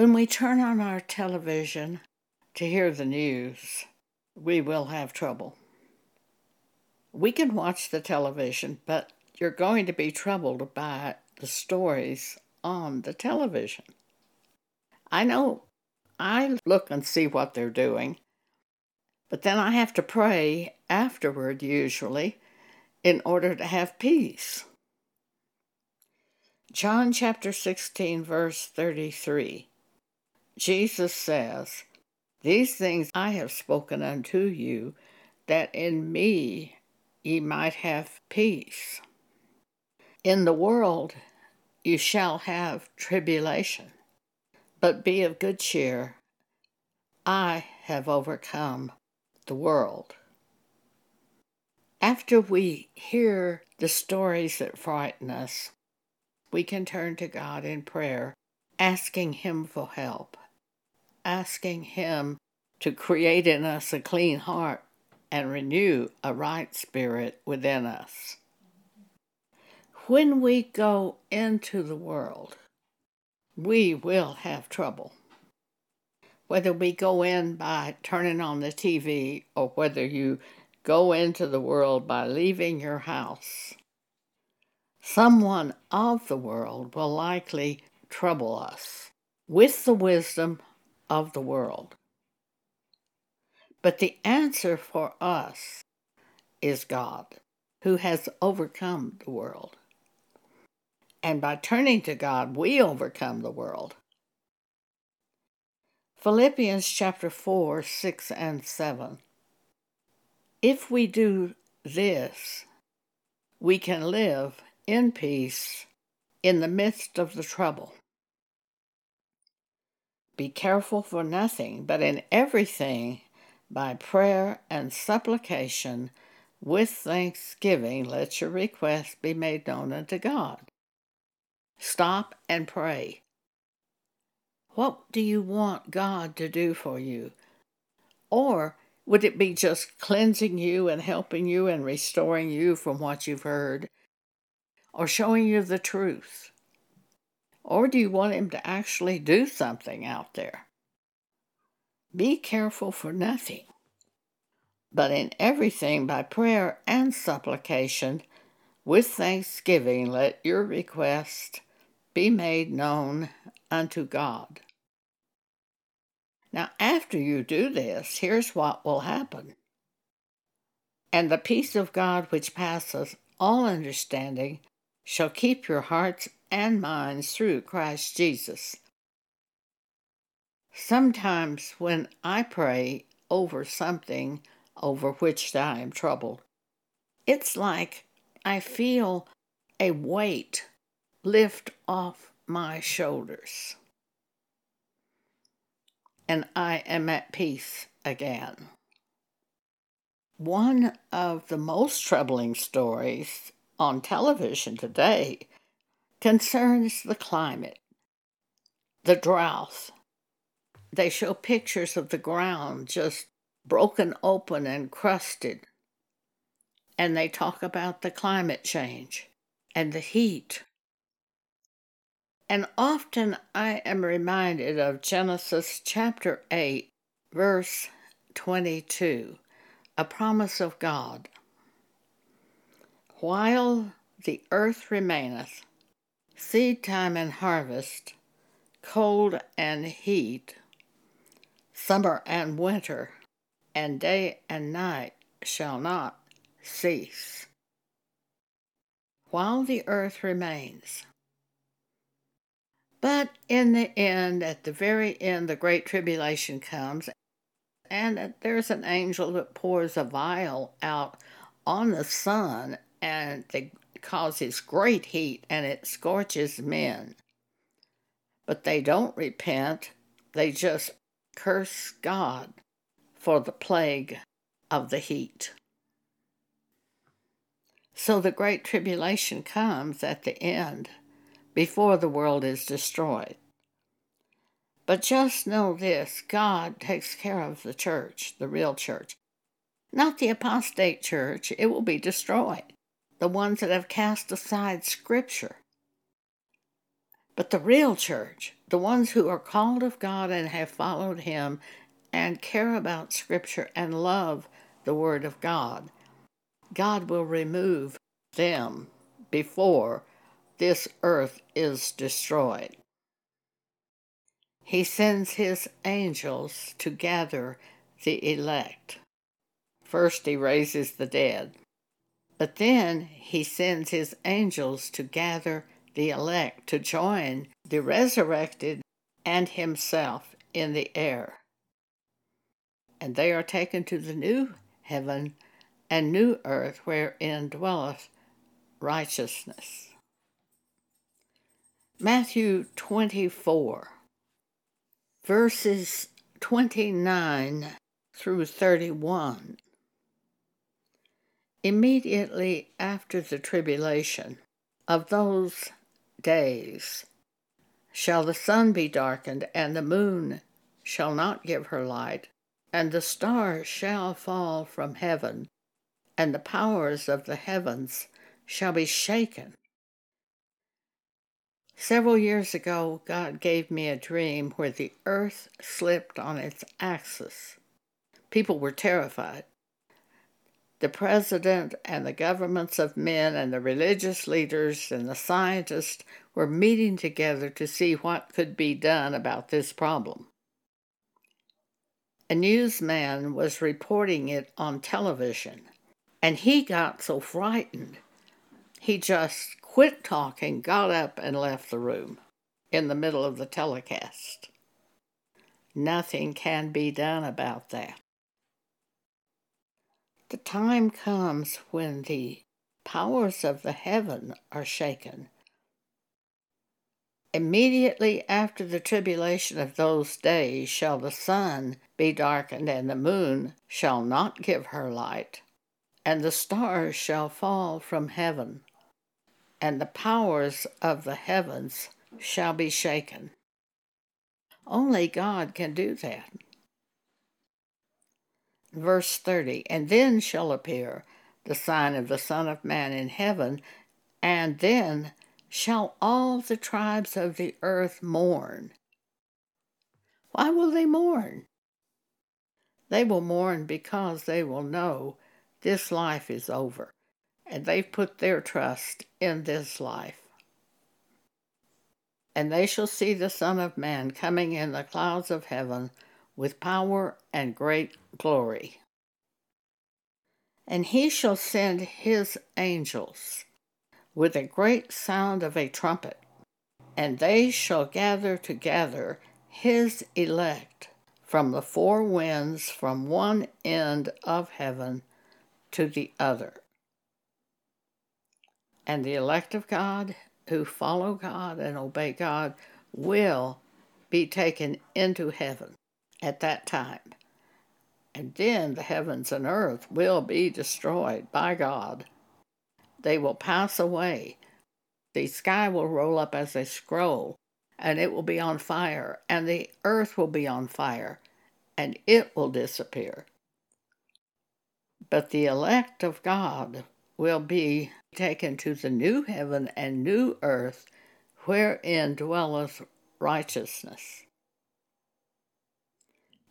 When we turn on our television to hear the news, we will have trouble. We can watch the television, but you're going to be troubled by the stories on the television. I know I look and see what they're doing, but then I have to pray afterward, usually, in order to have peace. John chapter 16, verse 33, Jesus says, "These things I have spoken unto you, that in me ye might have peace. In the world you shall have tribulation, but be of good cheer. I have overcome the world." After we hear the stories that frighten us, we can turn to God in prayer, asking Him for help, asking Him to create in us a clean heart and renew a right spirit within us. When we go into the world, we will have trouble. Whether we go in by turning on the TV or whether you go into the world by leaving your house, someone of the world will likely trouble us with the wisdom of the world. But the answer for us is God, who has overcome the world. And by turning to God, we overcome the world. Philippians chapter 4, 6, and 7. If we do this, we can live in peace in the midst of the trouble. Be careful for nothing, but in everything, by prayer and supplication, with thanksgiving, let your requests be made known unto God. Stop and pray. What do you want God to do for you? Or would it be just cleansing you and helping you and restoring you from what you've heard? Or showing you the truth? Or do you want Him to actually do something out there? Be careful for nothing, but in everything by prayer and supplication, with thanksgiving, let your request be made known unto God. Now, after you do this, here's what will happen. And the peace of God which passeth all understanding shall keep your hearts and minds through Christ Jesus. Sometimes when I pray over something over which I am troubled, it's like I feel a weight lift off my shoulders, and I am at peace again. One of the most troubling stories on television today concerns the climate, the drought. They show pictures of the ground just broken open and crusted. And they talk about the climate change and the heat. And often I am reminded of Genesis chapter 8, verse 22, a promise of God. While the earth remaineth, seed time and harvest, cold and heat, summer and winter, and day and night shall not cease. While the earth remains. But in the end, at the very end, the great tribulation comes, and there's an angel that pours a vial out on the sun, and it causes great heat, and it scorches men. But they don't repent, they just curse God for the plague of the heat. So the great tribulation comes at the end, before the world is destroyed. But just know this, God takes care of the church, the real church. Not the apostate church, it will be destroyed. The ones that have cast aside Scripture. But the real church, the ones who are called of God and have followed him and care about Scripture and love the Word of God, God will remove them before this earth is destroyed. He sends his angels to gather the elect. First he raises the dead, but then he sends his angels to gather the elect to join the resurrected and himself in the air. And they are taken to the new heaven and new earth wherein dwelleth righteousness. Matthew 24, verses 29 through 31. Immediately after the tribulation of those days shall the sun be darkened, and the moon shall not give her light, and the stars shall fall from heaven, and the powers of the heavens shall be shaken. Several years ago, God gave me a dream where the earth slipped on its axis. People were terrified. The president and the governments of men and the religious leaders and the scientists were meeting together to see what could be done about this problem. A newsman was reporting it on television, and he got so frightened, he just quit talking, got up, and left the room in the middle of the telecast. Nothing can be done about that. The time comes when the powers of the heaven are shaken. Immediately after the tribulation of those days shall the sun be darkened, and the moon shall not give her light, and the stars shall fall from heaven, and the powers of the heavens shall be shaken. Only God can do that. Verse 30, and then shall appear the sign of the Son of Man in heaven, and then shall all the tribes of the earth mourn. Why will they mourn? They will mourn because they will know this life is over, and they've put their trust in this life. And they shall see the Son of Man coming in the clouds of heaven with power and great glory. And he shall send his angels with a great sound of a trumpet, and they shall gather together his elect from the four winds, from one end of heaven to the other. And the elect of God, who follow God and obey God, will be taken into heaven at that time. And then the heavens and earth will be destroyed by God. They will pass away. The sky will roll up as a scroll, and it will be on fire, and the earth will be on fire, and it will disappear. But the elect of God will be taken to the new heaven and new earth, wherein dwelleth righteousness.